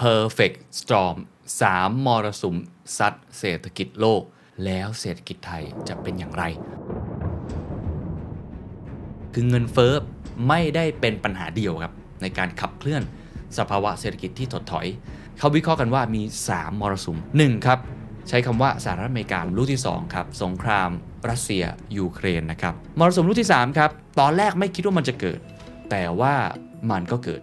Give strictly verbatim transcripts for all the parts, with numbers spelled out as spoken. Perfect Storm สามมรสุมซัดเศรษฐกิจโลกแล้วเศรษฐกิจไทยจะเป็นอย่างไรคือเงินเฟ้อไม่ได้เป็นปัญหาเดียวครับในการขับเคลื่อนสภาวะเศรษฐกิจที่ถดถอยเขาวิเคราะห์กันว่ามีสามมรสุมหนึ่งครับใช้คำว่าสหรัฐอเมริกาลูกที่สองครับสงครามรัสเซียยูเครนนะครับมรสุมลูกที่สามครับตอนแรกไม่คิดว่ามันจะเกิดแต่ว่ามันก็เกิด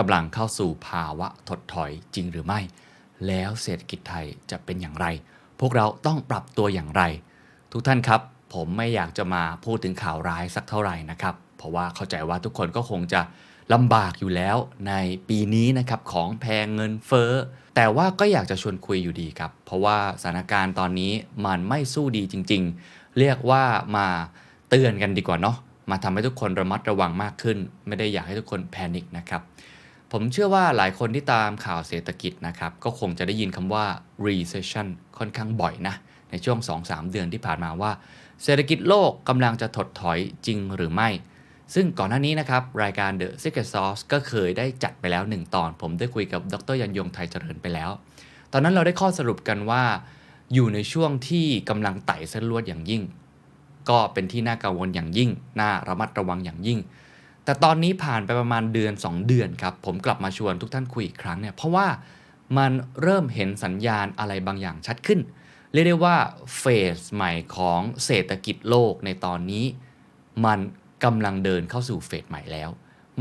กำลังเข้าสู่ภาวะถดถอยจริงหรือไม่แล้วเศรษฐกิจไทยจะเป็นอย่างไรพวกเราต้องปรับตัวอย่างไรทุกท่านครับผมไม่อยากจะมาพูดถึงข่าวร้ายสักเท่าไหร่นะครับเพราะว่าเข้าใจว่าทุกคนก็คงจะลำบากอยู่แล้วในปีนี้นะครับของแพงเงินเฟ้อแต่ว่าก็อยากจะชวนคุยอยู่ดีครับเพราะว่าสถานการณ์ตอนนี้มันไม่สู้ดีจริงๆเรียกว่ามาเตือนกันดีกว่าเนาะมาทำให้ทุกคนระมัดระวังมากขึ้นไม่ได้อยากให้ทุกคนแพนิคนะครับผมเชื่อว่าหลายคนที่ตามข่าวเศรษฐกิจนะครับก็คงจะได้ยินคำว่า Recession ค่อนข้างบ่อยนะในช่วง สองถึงสาม เดือนที่ผ่านมาว่าเศรษฐกิจโลกกำลังจะถดถอยจริงหรือไม่ซึ่งก่อนหน้านี้นะครับรายการ The Secret Sauce ก็เคยได้จัดไปแล้วหนึ่งตอนผมได้คุยกับดร.ยันยงไทยเจริญไปแล้วตอนนั้นเราได้ข้อสรุปกันว่าอยู่ในช่วงที่กำลังไต่เส้นลวดอย่างยิ่งก็เป็นที่น่ากังวลอย่างยิ่งน่าระมัดระวังอย่างยิ่งแต่ตอนนี้ผ่านไปประมาณเดือนสองเดือนครับผมกลับมาชวนทุกท่านคุยอีกครั้งเนี่ยเพราะว่ามันเริ่มเห็นสัญญาณอะไรบางอย่างชัดขึ้นเรียกได้ว่าเฟสใหม่ของเศรษฐกิจโลกในตอนนี้มันกำลังเดินเข้าสู่เฟสใหม่แล้ว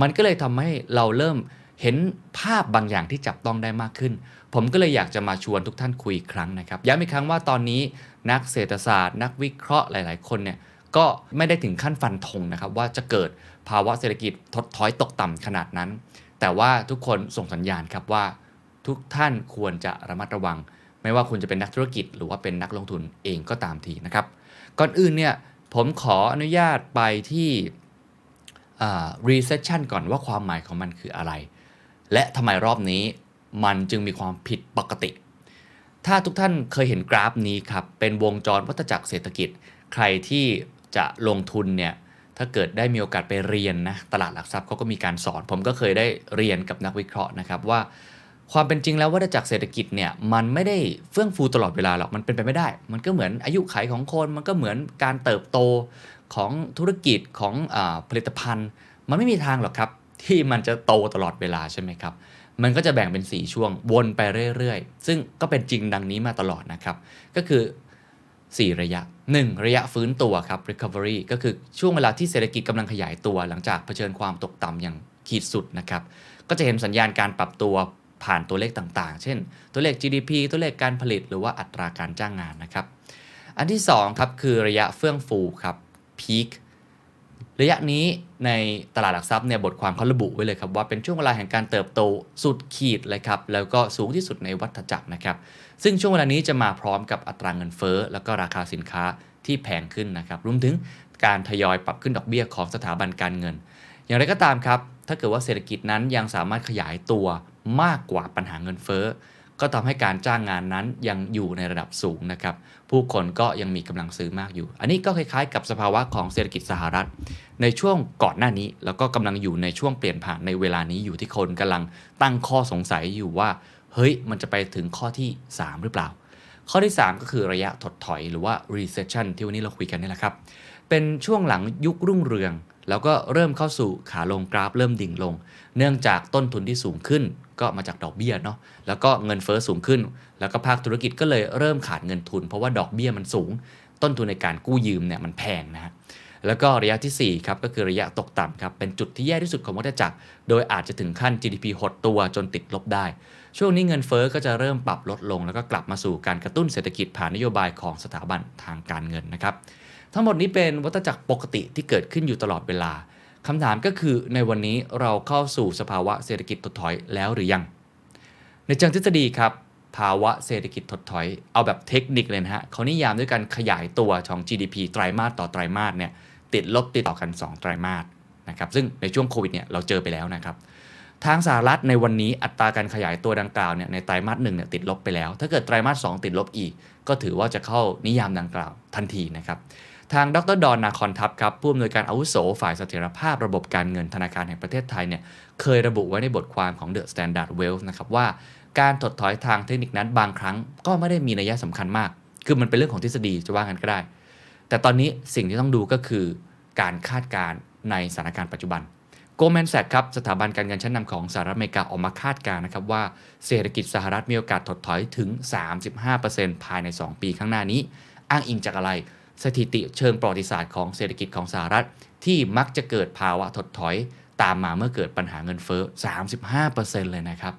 มันก็เลยทำให้เราเริ่มเห็นภาพบางอย่างที่จับต้องได้มากขึ้นผมก็เลยอยากจะมาชวนทุกท่านคุยอีกครั้งนะครับย้ำอีกครั้งว่าตอนนี้นักเศรษฐศาสตร์นักวิเคราะห์หลายๆคนเนี่ยก็ไม่ได้ถึงขั้นฟันธงนะครับว่าจะเกิดภาวะเศรษฐกิจถดถอยตกต่ำขนาดนั้นแต่ว่าทุกคนส่งสัญญาณครับว่าทุกท่านควรจะระมัดระวังไม่ว่าคุณจะเป็นนักธุรกิจหรือว่าเป็นนักลงทุนเองก็ตามทีนะครับก่อนอื่นเนี่ยผมขออนุญาตไปที่อ่า recession ก่อนว่าความหมายของมันคืออะไรและทำไมรอบนี้มันจึงมีความผิดปกติถ้าทุกท่านเคยเห็นกราฟนี้ครับเป็นวงจรวัฏจักรเศรษฐกิจใครที่จะลงทุนเนี่ยถ้าเกิดได้มีโอกาสไปเรียนนะตลาดหลักทรัพย์เขาก็มีการสอนผมก็เคยได้เรียนกับนักวิเคราะห์นะครับว่าความเป็นจริงแล้ววัฏจักรเศรษฐกิจเนี่ยมันไม่ได้เฟื่องฟูตลอดเวลาหรอกมันเป็นไปไม่ได้มันก็เหมือนอายุขัยของคนมันก็เหมือนการเติบโตของธุรกิจของอ่าผลิตภัณฑ์มันไม่มีทางหรอกครับที่มันจะโตตลอดเวลาใช่ไหมครับมันก็จะแบ่งเป็นสี่ช่วงวนไปเรื่อยๆซึ่งก็เป็นจริงดังนี้มาตลอดนะครับก็คือสี่ระยะหนึ่งระยะฟื้นตัวครับ recovery ก็คือช่วงเวลาที่เศรษฐกิจกำลังขยายตัวหลังจากเผชิญความตกต่ำอย่างขีดสุดนะครับก็จะเห็นสัญญาณการปรับตัวผ่านตัวเลขต่างๆเช่นตัวเลข จี ดี พี ตัวเลขการผลิตหรือว่าอัตราการจ้างงานนะครับอันที่สองครับคือระยะเฟื่องฟูครับ peak ระยะนี้ในตลาดหลักทรัพย์เนี่ยบทความเขาระบุไว้เลยครับว่าเป็นช่วงเวลาแห่งการเติบโตสุดขีดเลยครับแล้วก็สูงที่สุดในวัฏจักรนะครับซึ่งช่วงเวลานี้จะมาพร้อมกับอัตราเงินเฟ้อแล้วก็ราคาสินค้าที่แพงขึ้นนะครับรวมถึงการทยอยปรับขึ้นดอกเบี้ยของสถาบันการเงินอย่างไรก็ตามครับถ้าเกิดว่าเศรษฐกิจนั้นยังสามารถขยายตัวมากกว่าปัญหาเงินเฟ้อก็ทำให้การจ้างงานนั้นยังอยู่ในระดับสูงนะครับผู้คนก็ยังมีกำลังซื้อมากอยู่อันนี้ก็คล้ายๆกับสภาวะของเศรษฐกิจสหรัฐในช่วงก่อนหน้านี้แล้วก็กำลังอยู่ในช่วงเปลี่ยนผ่านในเวลานี้อยู่ที่คนกำลังตั้งข้อสงสัยอยู่ว่าเฮ้ยมันจะไปถึงข้อที่สามหรือเปล่าข้อที่สามก็คือระยะถดถอยหรือว่า recession ที่วันนี้เราคุยกันนี่แหละครับเป็นช่วงหลังยุครุ่งเรืองแล้วก็เริ่มเข้าสู่ขาลงกราฟเริ่มดิ่งลงเนื่องจากต้นทุนที่สูงขึ้นก็มาจากดอกเบี้ยเนาะแล้วก็เงินเฟ้อสูงขึ้นแล้วก็ภาคธุรกิจก็เลยเริ่มขาดเงินทุนเพราะว่าดอกเบี้ยมันสูงต้นทุนในการกู้ยืมเนี่ยมันแพงนะฮะแล้วก็ระยะที่สี่ครับก็คือระยะตกต่ำครับเป็นจุดที่แย่ที่สุดของวัฏจักรโดยอาจจะถึงขั้น จี ดี พี หดตัวจนติดลบได้ช่วงนี้เงินเฟ้อก็จะเริ่มปรับลดลงแล้วก็กลับมาสู่การกระตุ้นเศรษฐกิจผ่านนโยบายของสถาบันทางการเงินนะครับทั้งหมดนี้เป็นวัฏจักรปกติที่เกิดขึ้นอยู่ตลอดเวลา คำถามก็คือในวันนี้เราเข้าสู่สภาวะเศรษฐกิจถดถอยแล้วหรือยังในเชิงทฤษฎีครับภาวะเศรษฐกิจถดถอยเอาแบบเทคนิคเลยนะฮะเขานิยามด้วยการขยายตัวของ จี ดี พี ไตรมาสต่อไตรมาสเนี่ยติดลบติดต่อกันสองไตรมาสนะครับซึ่งในช่วงโควิดเนี่ยเราเจอไปแล้วนะครับทางสหรัฐในวันนี้อัตราการขยายตัวดังกล่าวเนี่ยในไตรมาสหนึ่งเนี่ยติดลบไปแล้วถ้าเกิดไตรมาสสองติดลบอีกก็ถือว่าจะเข้านิยามดังกล่าวทันทีนะครับทางดร.ดอนนาคอนทัพครับผู้อำนวยการอาวุโสฝ่ายเสถียรภาพระบบการเงินธนาคารแห่งประเทศไทยเนี่ยเคยระบุไว้ในบทความของ The Standard Wealth นะครับว่าการถดถอยทางเทคนิคนั้นบางครั้งก็ไม่ได้มีนัยสำคัญมากคือมันเป็นเรื่องของทฤษฎีจะว่ากันก็ได้แต่ตอนนี้สิ่งที่ต้องดูก็คือการคาดการณ์ในสถานการณ์ปัจจุบัน Goldman Sachs ครับสถาบันการเงินชั้นนำของสหรัฐอเมริกาออกมาคาดการณ์นะครับว่าเศรษฐกิจสหรัฐมีโอกาสถดถอยถึง สามสิบห้าเปอร์เซ็นต์ ภายในสองปีข้างหน้านี้อ้างอิงจากอะไรสถิติเชิงประวัติศาสตร์ของเศรษฐกิจของสหรัฐที่มักจะเกิดภาวะถดถอยตามมาเมื่อเกิดปัญหาเงินเฟ้อ สามสิบห้าเปอร์เซ็นต์ เลยนะครับ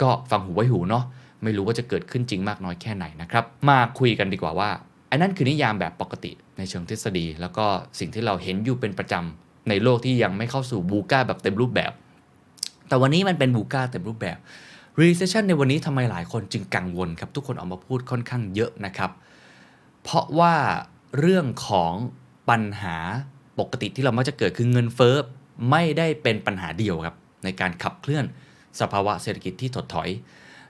ก็ฟังหูไว้หูเนาะไม่รู้ว่าจะเกิดขึ้นจริงมากน้อยแค่ไหนนะครับมาคุยกันดีกว่าว่าอันนั้นคือนิยามแบบปกติในเชิงทฤษฎีแล้วก็สิ่งที่เราเห็นอยู่เป็นประจำในโลกที่ยังไม่เข้าสู่บูก้าแบบเต็มรูปแบบแต่วันนี้มันเป็นบูก้าเต็มรูปแบบ Recession ในวันนี้ทำไมหลายคนจึงกังวลครับทุกคนออกมาพูดค่อนข้างเยอะนะครับเพราะว่าเรื่องของปัญหาปกติที่เรามักจะเกิดคือเงินเฟ้อไม่ได้เป็นปัญหาเดียวครับในการขับเคลื่อนสภาวะเศรษฐกิจที่ถดถอย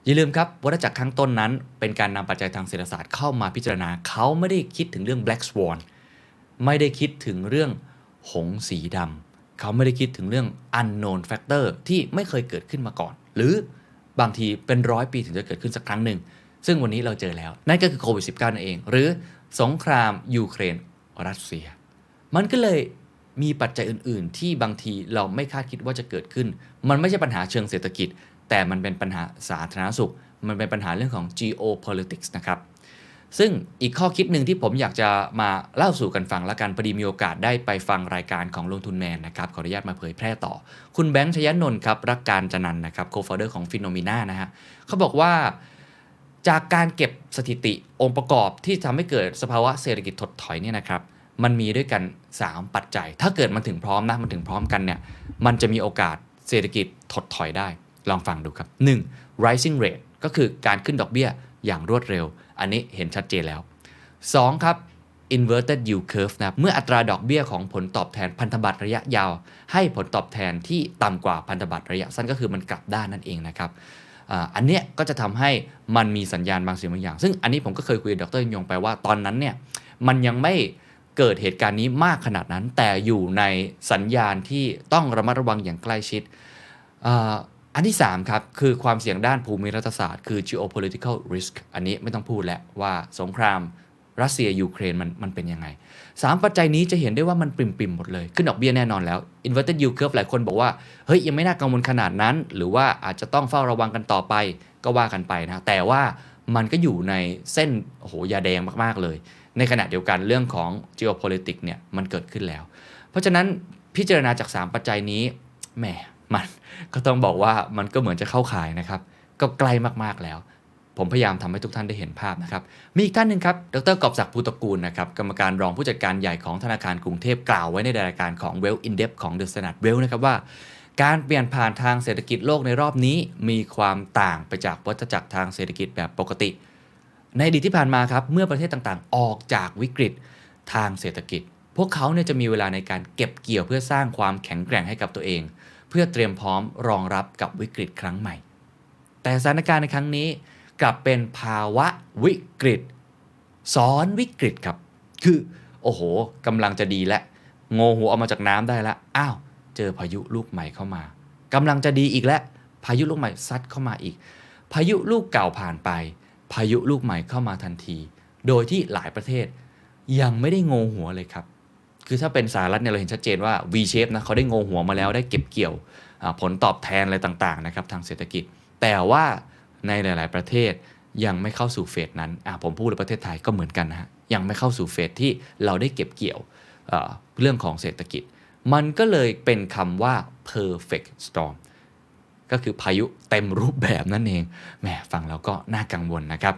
อย่าลืมครับวัฏจักรข้างต้นนั้นเป็นการนำปัจจัยทางเศรษฐศาสตร์เข้ามาพิจารณาเขาไม่ได้คิดถึงเรื่อง Black Swan ไม่ได้คิดถึงเรื่องหงส์สีดำเขาไม่ได้คิดถึงเรื่อง unknown factor ที่ไม่เคยเกิดขึ้นมาก่อนหรือบางทีเป็นร้อยปีถึงจะเกิดขึ้นสักครั้งหนึ่งซึ่งวันนี้เราเจอแล้วนั่นก็คือโควิด สิบเก้า นั่นเองหรือสงครามยูเครนรัสเซียมันก็เลยมีปัจจัยอื่นๆที่บางทีเราไม่คาดคิดว่าจะเกิดขึ้นมันไม่ใช่ปัญหาเชิงเศรษฐกิจแต่มันเป็นปัญหาสาธารณสุขมันเป็นปัญหาเรื่องของ Geopolitics นะครับซึ่งอีกข้อคิดหนึ่งที่ผมอยากจะมาเล่าสู่กันฟังละกันพอดีมีโอกาสได้ไปฟังรายการของลงทุนแมนนะครับขออนุญาตมาเผยแพร่ต่อคุณแบงค์ชยนนท์ครับรักการจนันท์นะครับ co-founder ของ Phenomena นะฮะเขาบอกว่าจากการเก็บสถิติองค์ประกอบที่ทำให้เกิดสภาวะเศรษฐกิจถดถอยเนี่ยนะครับมันมีด้วยกันสามปัจจัยถ้าเกิดมันถึงพร้อมนะมันถึงพร้อมกันเนี่ยมันจะมีโอกาสเศรษฐกิจถดถอยได้ลองฟังดูครับหนึ่ง rising rate ก็คือการขึ้นดอกเบี้ยอย่างรวดเร็วอันนี้เห็นชัดเจนแล้วสองครับ inverted yield curve นะเมื่ออัตราดอกเบี้ยของผลตอบแทนพันธบัตรระยะยาวให้ผลตอบแทนที่ต่ำกว่าพันธบัตรระยะสั้นก็คือมันกลับด้านนั่นเองนะครับอันเนี้ยก็จะทำให้มันมีสัญญาณบางสิ่งบางอย่างซึ่งอันนี้ผมก็เคยคุยกับดร.ยงไปว่าตอนนั้นเนี่ยมันยังไม่เกิดเหตุการณ์นี้มากขนาดนั้นแต่อยู่ในสัญญาณที่ต้องระมัดระวังอย่างใกล้ชิดอันที่สามครับคือความเสี่ยงด้านภูมิรัฐศาสตร์คือ geopolitical risk อันนี้ไม่ต้องพูดแล้วว่าสงครามรัสเซียยูเครนมันมันเป็นยังไงสามปัจจัยนี้จะเห็นได้ว่ามันปริ่มๆหมดเลยขึ้นดอกเบี้ยแน่นอนแล้ว inverted yield curve หลายคนบอกว่าเฮ้ยยังไม่น่ากังวลขนาดนั้นหรือว่าอาจจะต้องเฝ้าระวังกันต่อไปก็ว่ากันไปนะแต่ว่ามันก็อยู่ในเส้นโอ้โหยาแดงมากๆเลยในขณะเดียวกันเรื่องของ geopolitics เนี่ยมันเกิดขึ้นแล้วเพราะฉะนั้นพิจารณาจากสามปัจจัยนี้แหมมันก็ต้องบอกว่ามันก็เหมือนจะเข้าข่ายนะครับก็ใกล้มากๆแล้วผมพยายามทำให้ทุกท่านได้เห็นภาพนะครับมีอีกท่านหนึ่งครับดร.กอบศักดิ์ภูตระกูลนะครับกรรมการรองผู้จัดการใหญ่ของธนาคารกรุงเทพกล่าวไว้ในรายการของ Wealth in Depth ของ The Standard Wealth นะครับว่าการเปลี่ยนผ่านทางเศรษฐกิจโลกในรอบนี้มีความต่างไปจากวัฏจักรทางเศรษฐกิจแบบปกติในอดีตที่ผ่านมาครับเมื่อประเทศต่างๆออกจากวิกฤตทางเศรษฐกิจพวกเขาเนี่ยจะมีเวลาในการเก็บเกี่ยวเพื่อสร้างความแข็งแกร่งให้กับตัวเองเพื่อเตรียมพร้อมรองรับกับวิกฤตครั้งใหม่แต่สถานการณ์ในครั้งนี้กลับเป็นภาวะวิกฤตซ้อนวิกฤตครับคือโอ้โหกำลังจะดีแล้วโงหัวออกมาจากน้ำได้แล้วอ้าวเจอพายุลูกใหม่เข้ามากำลังจะดีอีกแล้วพายุลูกใหม่ซัดเข้ามาอีกพายุลูกเก่าผ่านไปพายุลูกใหม่เข้ามาทันทีโดยที่หลายประเทศยังไม่ได้โงหัวเลยครับคือถ้าเป็นสหรัฐเนี่ยเราเห็นชัดเจนว่า V Shape นะเขาได้โงหัวมาแล้วได้เก็บเกี่ยวผลตอบแทนอะไรต่างๆนะครับทางเศรษฐกิจแต่ว่าในหลายๆประเทศยังไม่เข้าสู่เฟสนั้นผมพูดเลยประเทศไทยก็เหมือนกันนะฮะยังไม่เข้าสู่เฟสที่เราได้เก็บเกี่ยวเรื่องของเศรษฐกิจมันก็เลยเป็นคำว่า perfect storm ก็คือพายุเต็มรูปแบบนั่นเองแหมฟังแล้วก็น่ากังวลนะครับ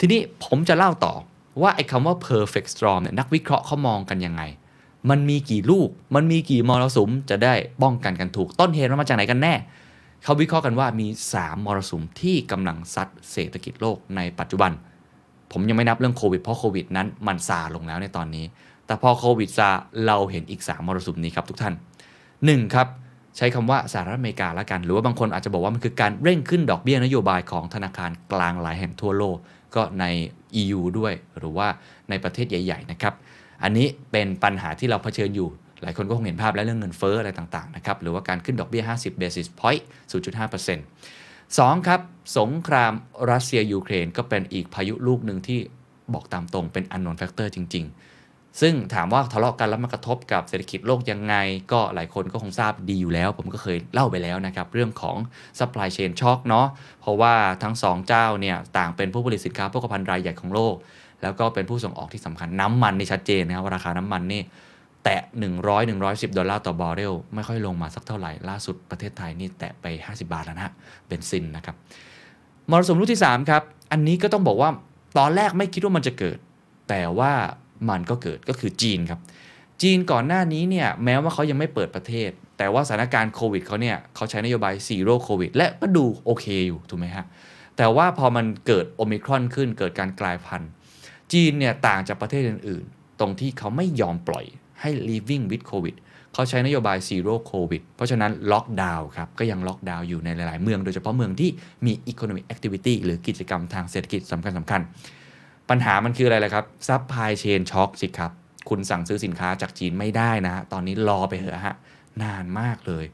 ทีนี้ผมจะเล่าต่อว่าไอ้คำว่า perfect storm เนี่ยนักวิเคราะห์เขามองกันยังไง มันมีกี่ลูกมันมีกี่มรสุมจะได้ป้องกันกันถูกต้นเหตุมันมาจากไหนกันแน่เขาวิเคราะห์กันว่ามีสามมรสุมที่กำลังซัดเศรษฐกิจโลกในปัจจุบันผมยังไม่นับเรื่องโควิดเพราะโควิดนั้นมันซาลงแล้วในตอนนี้แต่พอโควิดซาเราเห็นอีกสามมรสุมนี้ครับทุกท่านหนึ่งครับใช้คำว่าสหรัฐอเมริกาละกันหรือว่าบางคนอาจจะบอกว่ามันคือการเร่งขึ้นดอกเบี้ยนโยบายของธนาคารกลางหลายแห่งทั่วโลกก็ใน อี ยู ด้วยหรือว่าในประเทศใหญ่ๆนะครับอันนี้เป็นปัญหาที่เราเผชิญอยู่หลายคนก็คงเห็นภาพและเรื่องเงินเฟ้ออะไรต่างๆนะครับหรือว่าการขึ้นดอกเบี้ยห้าสิบ basis point ศูนย์จุดห้าเปอร์เซ็นต์ สองครับสงครามรัสเซียยูเครนก็เป็นอีกพายุลูกหนึ่งที่บอกตามตรงเป็น unknown factor จริงๆซึ่งถามว่าทะเลาะกันแล้วมันกระทบกับเศรษฐกิจโลกยังไงก็หลายคนก็คงทราบดีอยู่แล้วผมก็เคยเล่าไปแล้วนะครับเรื่องของ supply chain shock เนาะเพราะว่าทั้งสองเจ้าเนี่ยต่างเป็นผู้ผลิตสินค้าโภคภัณฑ์รายใหญ่ของโลกแล้วก็เป็นผู้ส่งออกที่สำคัญน้ำมันนี่ชัดเจนนะครับราคาน้ำมันนี่แตะหนึ่งร้อย หนึ่งร้อยสิบดอลลาร์ต่อบาร์เรลไม่ค่อยลงมาสักเท่าไหร่ล่าสุดประเทศไทยนี่แตะไปห้าสิบบาทแล้วนะเบนซินนะครับมรสุมลูกที่สามครับอันนี้ก็ต้องบอกว่าตอนแรกไม่คิดว่ามันจะเกิดแต่ว่ามันก็เกิดก็คือจีนครับจีนก่อนหน้านี้เนี่ยแม้ว่าเขายังไม่เปิดประเทศแต่ว่าสถานการณ์โควิดเขาเนี่ยเขาใช้นโยบาย Zero Covid และก็ดูโอเคอยู่ถูกไหมฮะแต่ว่าพอมันเกิดโอมิครอนขึ้นเกิดการกลายพันธุ์จีนเนี่ยต่างจากประเทศอื่นๆตรงที่เขาไม่ยอมปล่อยให้ living with covid เขาใช้นโยบาย zero covid เพราะฉะนั้นล็อกดาวน์ครับก็ยังล็อกดาวน์อยู่ในหลายๆเมืองโดยเฉพาะเมืองที่มี economic activity หรือกิจกรรมทางเศรษฐกิจสำคัญสำคัญปัญหามันคืออะไรล่ะครับ supply chain shock สิครับคุณสั่งซื้อสินค้าจากจีนไม่ได้นะตอนนี้รอไปเถอะฮะนานมากเลย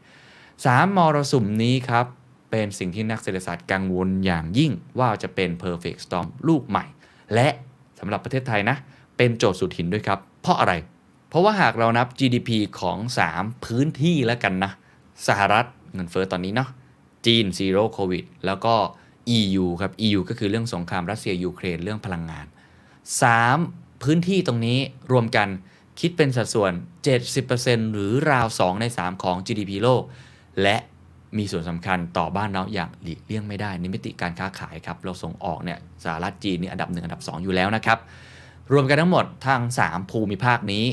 สามมรสุมนี้ครับเป็นสิ่งที่นักเศรษฐศาสตร์กังวลอย่างยิ่งว่าจะเป็น perfect storm ลูกใหม่และสำหรับประเทศไทยนะเป็นโจทย์สุดหินด้วยครับเพราะอะไรเพราะว่าหากเรานับ จี ดี พี ของสามพื้นที่แล้วกันนะสหรัฐเงินเฟ้อตอนนี้เนาะจีน Zero Covid แล้วก็ อี ยู ครับ อี ยู ก็คือเรื่องสงครามรัสเซียยูเครนเรื่องพลังงานสามพื้นที่ตรงนี้รวมกันคิดเป็นสัดส่วน เจ็ดสิบเปอร์เซ็นต์ หรือราวสองในสามของ จี ดี พี โลกและมีส่วนสำคัญต่อบ้านเราอย่างหลีกเลี่ยงไม่ได้ในมิติการค้าขายครับเราส่งออกเนี่ยสหรัฐจีนนี่อันดับหนึ่งอันดับสองอยู่แล้วนะครับรวมกันทั้งหมดทั้งสามภูมิภาคนี้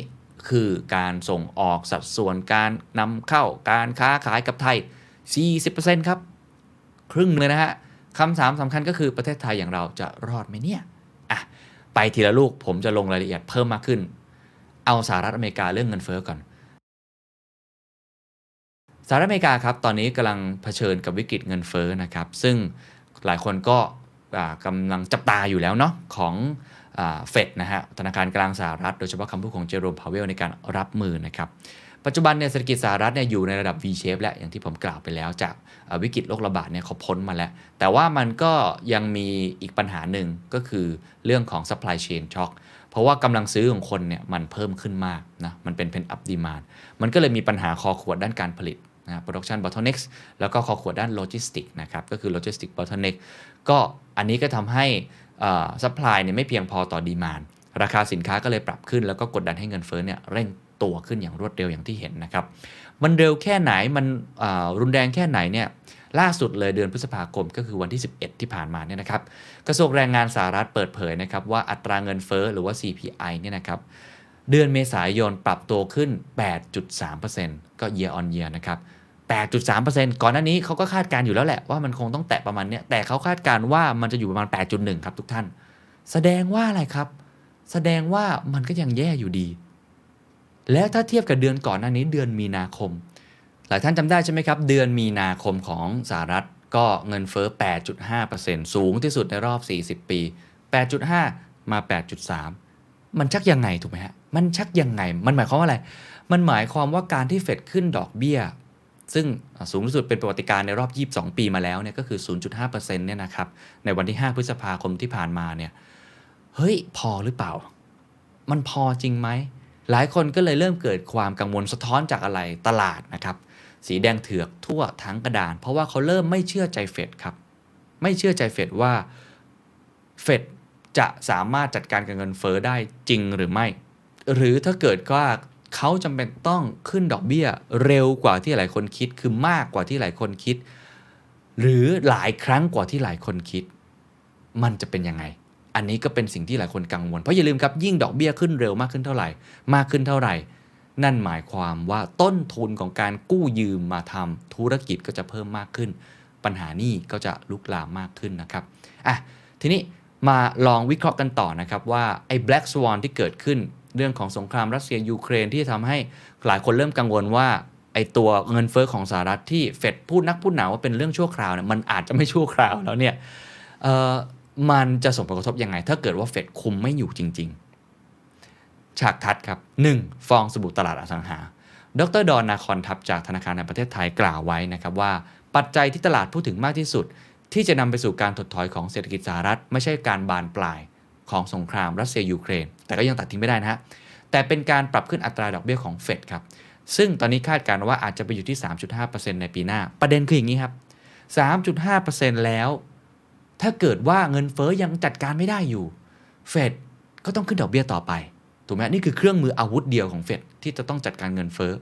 คือการส่งออกสัดส่วนการนำเข้าการค้าขายกับไทย สี่สิบเปอร์เซ็นต์ ครับครึ่งเลยนะฮะคำถามสำคัญก็คือประเทศไทยอย่างเราจะรอดไหมเนี่ยอ่ะไปทีละลูกผมจะลงรายละเอียดเพิ่มมากขึ้นเอาสหรัฐอเมริกาเรื่องเงินเฟ้อก่อนสหรัฐอเมริกาครับตอนนี้กำลังเผชิญกับวิกฤตเงินเฟ้อนะครับซึ่งหลายคนก็กำลังจับตาอยู่แล้วเนาะของเฟดนะฮะธนาคารกลางสหรัฐโดยเฉพาะคำพูดของเจโรม พาวเวลในการรับมือนะครับปัจจุบันเนี่ยเศรษฐกิจสหรัฐเนี่ยอยู่ในระดับ V Shape และอย่างที่ผมกล่าวไปแล้วจากวิกฤตโรคระบาดเนี่ยเขาพ้นมาแล้วแต่ว่ามันก็ยังมีอีกปัญหาหนึ่งก็คือเรื่องของ supply chain shock เพราะว่ากำลังซื้อของคนเนี่ยมันเพิ่มขึ้นมากนะมันเป็น Pent up demand มันก็เลยมีปัญหาคอขวดด้านการผลิตนะ Production bottleneck แล้วก็คอขวดด้าน Logistics นะครับก็คือ Logistics bottleneck ก็อันนี้ก็ทำให้ซัพพลายเนี่ยไม่เพียงพอต่อดีมานด์ราคาสินค้าก็เลยปรับขึ้นแล้วก็กดดันให้เงินเฟ้อเนี่ยเร่งตัวขึ้นอย่างรวดเร็วอย่างที่เห็นนะครับมันเร็วแค่ไหนมันรุนแรงแค่ไหนเนี่ยล่าสุดเลยเดือนพฤษภาคมก็คือวันที่สิบเอ็ดที่ผ่านมาเนี่ยนะครับกระทรวงแรงงานสหรัฐเปิดเผยนะครับว่าอัตราเงินเฟ้อหรือว่า ซี พี ไอ เนี่ยนะครับเดือนเมษายนปรับตัวขึ้น แปดจุดสามเปอร์เซ็นต์ ก็ year on year นะครับ แปดจุดสามเปอร์เซ็นต์ ก่อนหน้านี้เขาก็คาดการณ์อยู่แล้วแหละว่ามันคงต้องแตะประมาณเนี้ยแต่เขาคาดการณ์ว่ามันจะอยู่ประมาณ แปดจุดหนึ่ง ครับทุกท่านแสดงว่าอะไรครับแสดงว่ามันก็ยังแย่อยู่ดีแล้วถ้าเทียบกับเดือนก่อนหน้านี้เดือนมีนาคมหลายท่านจำได้ใช่ไหมครับเดือนมีนาคมของสหรัฐก็เงินเฟ้อ แปดจุดห้าเปอร์เซ็นต์ สูงที่สุดในรอบสี่สิบปี แปดจุดห้า มา แปดจุดสาม มันชักยังไงถูกไหมฮะมันชักยังไงมันหมายความว่าอะไรมันหมายความว่าการที่เฟดขึ้นดอกเบี้ยซึ่งสูงที่สุดเป็นประวัติการในรอบยี่สิบสองปีมาแล้วเนี่ยก็คือ ศูนย์จุดห้าเปอร์เซ็นต์ เนี่ยนะครับในวันที่ห้าพฤษภาคมที่ผ่านมาเนี่ยเฮ้ยพอหรือเปล่ามันพอจริงไหมหลายคนก็เลยเริ่มเกิดความกังวลสะท้อนจากอะไรตลาดนะครับสีแดงเถือกทั่วทั้งกระดานเพราะว่าเขาเริ่มไม่เชื่อใจเฟดครับไม่เชื่อใจเฟดว่าเฟดจะสามารถจัดการกับเงินเฟ้อได้จริงหรือไม่หรือถ้าเกิดว่าเขาจำเป็นต้องขึ้นดอกเบี้ยเร็วกว่าที่หลายคนคิดคือมากกว่าที่หลายคนคิดหรือหลายครั้งกว่าที่หลายคนคิดมันจะเป็นยังไงอันนี้ก็เป็นสิ่งที่หลายคนกังวลเพราะอย่าลืมครับยิ่งดอกเบี้ยขึ้นเร็วมากขึ้นเท่าไหร่มากขึ้นเท่าไหร่ นั่นหมายความว่าต้นทุนของการกู้ยืมมาทำธุรกิจก็จะเพิ่มมากขึ้นปัญหานี้ก็จะลุกลามมากขึ้นนะครับอ่ะทีนี้มาลองวิเคราะห์กันต่อนะครับว่าไอ้ Black Swan ที่เกิดขึ้นเรื่องของสงครามรัสเซียยูเครนที่ทำให้หลายคนเริ่มกังวลว่าไอ้ตัวเงินเฟ้อของสหรัฐที่เฟดพูดนักพูดหนาว่าเป็นเรื่องชั่วคราวเนี่ยมันอาจจะไม่ชั่วคราวแล้วเนี่ยเอ่อมันจะส่งผลกระทบยังไงถ้าเกิดว่าเฟดคุมไม่อยู่จริงๆฉากทัดครับหนึ่งฟองสบู่ตลาดอสังหาดร.ดอนนาคอนทัพจากธนาคารแห่งประเทศไทยกล่าวไว้นะครับว่าปัจจัยที่ตลาดพูดถึงมากที่สุดที่จะนำไปสู่การถดถอยของเศรษฐกิจสหรัฐไม่ใช่การบานปลายของสงครามรัสเซียยูเครนแต่ก็ยังตัดทิ้งไม่ได้นะฮะแต่เป็นการปรับขึ้นอัตราดอกเบี้ยของเฟดครับซึ่งตอนนี้คาดการณ์ว่าอาจจะไปอยู่ที่ สามจุดห้าเปอร์เซ็นต์ ในปีหน้าประเด็นคืออย่างนี้ครับ สามจุดห้าเปอร์เซ็นต์ แล้วถ้าเกิดว่าเงินเฟ้อยังจัดการไม่ได้อยู่เฟดก็ต้องขึ้นดอกเบี้ยต่อไปถูกไหมนี่คือเครื่องมืออาวุธเดียวของเฟดที่จะต้องจัดการเงินเฟ้อ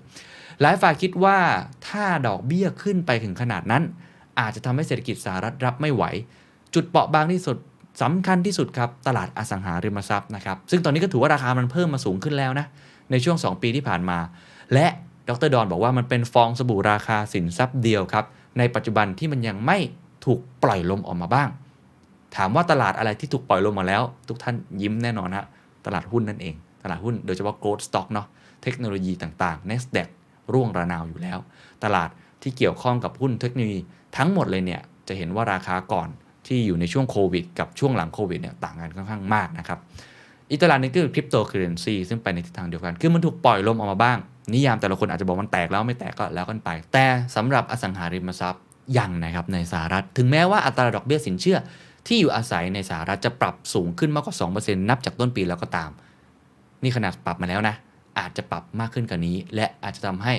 หลายฝ่ายคิดว่าถ้าดอกเบี้ยขึ้นไปถึงขนาดนั้นอาจจะทำให้เศรษฐกิจสหรัฐรับไม่ไหวจุดเปราะบางที่สุดสำคัญที่สุดครับตลาดอสังหาริมทรัพย์นะครับซึ่งตอนนี้ก็ถือว่าราคามันเพิ่มมาสูงขึ้นแล้วนะในช่วงสองปีที่ผ่านมาและดร.ดอนบอกว่ามันเป็นฟองสบู่ราคาสินทรัพย์เดียวครับในปัจจุบันที่มันยังไม่ถูกปล่อยลมออกมาบ้างถามว่าตลาดอะไรที่ถูกปล่อยลมมาแล้วทุกท่านยิ้มแน่นอนฮะตลาดหุ้นนั่นเองตลาดหุ้นโดยเฉพาะ growth stock เนาะเทคโนโลยีต่างๆ Nasdaq ร่วงระนาวอยู่แล้วตลาดที่เกี่ยวข้องกับหุ้นเทคโนโลยีทั้งหมดเลยเนี่ยจะเห็นว่าราคาก่อนที่อยู่ในช่วงโควิดกับช่วงหลังโควิดเนี่ยต่างกันค่อนข้างมากนะครับอีกตลาดนึงก็คือคริปโตเคอเรนซีซึ่งไปในทิศทางเดียวกันคือมันถูกปล่อยลมออกมาบ้างนิยามแต่ละคนอาจจะบอกมันแตกแล้วไม่แตกก็แล้วกันไปแต่สำหรับอสังหาริมทรัพย์ยังนะครับในสหรัฐถึงแม้ว่าอัตราดอกเบี้ยสินเชื่อที่อยู่อาศัยในสหรัฐจะปรับสูงขึ้นมากกว่า สองเปอร์เซ็นต์ นับจากต้นปีแล้วก็ตามนี่ขนาดปรับมาแล้วนะอาจจะปรับมากขึ้นกว่า นี้และอาจจะทำให้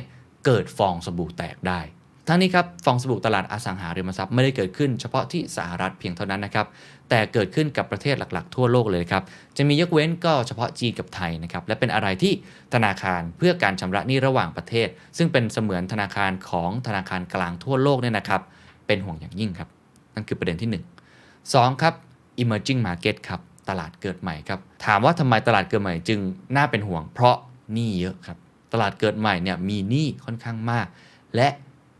เกิดฟองสบู่แตกได้ทั้งนี้ครับฟองสบู่ตลาดอสังหาริมทรัพย์ไม่ได้เกิดขึ้นเฉพาะที่สหรัฐเพียงเท่านั้นนะครับแต่เกิดขึ้นกับประเทศหลักๆทั่วโลกเลยครับจะมียกเว้นก็เฉพาะจีนกับไทยนะครับและเป็นอะไรที่ธนาคารเพื่อการชำระหนี้ระหว่างประเทศซึ่งเป็นเสมือนธนาคารของธนาคารกลางทั่วโลกเนี่ยนะครับเป็นห่วงอย่างยิ่งครับนั่นคือประเด็นที่หนึ่ง สองครับ Emerging market ครับตลาดเกิดใหม่ครับถามว่าทำไมตลาดเกิดใหม่จึงน่าเป็นห่วงเพราะหนี้เยอะครับตลาดเกิดใหม่เนี่ยมีหนี้ค่อนข้างมากและ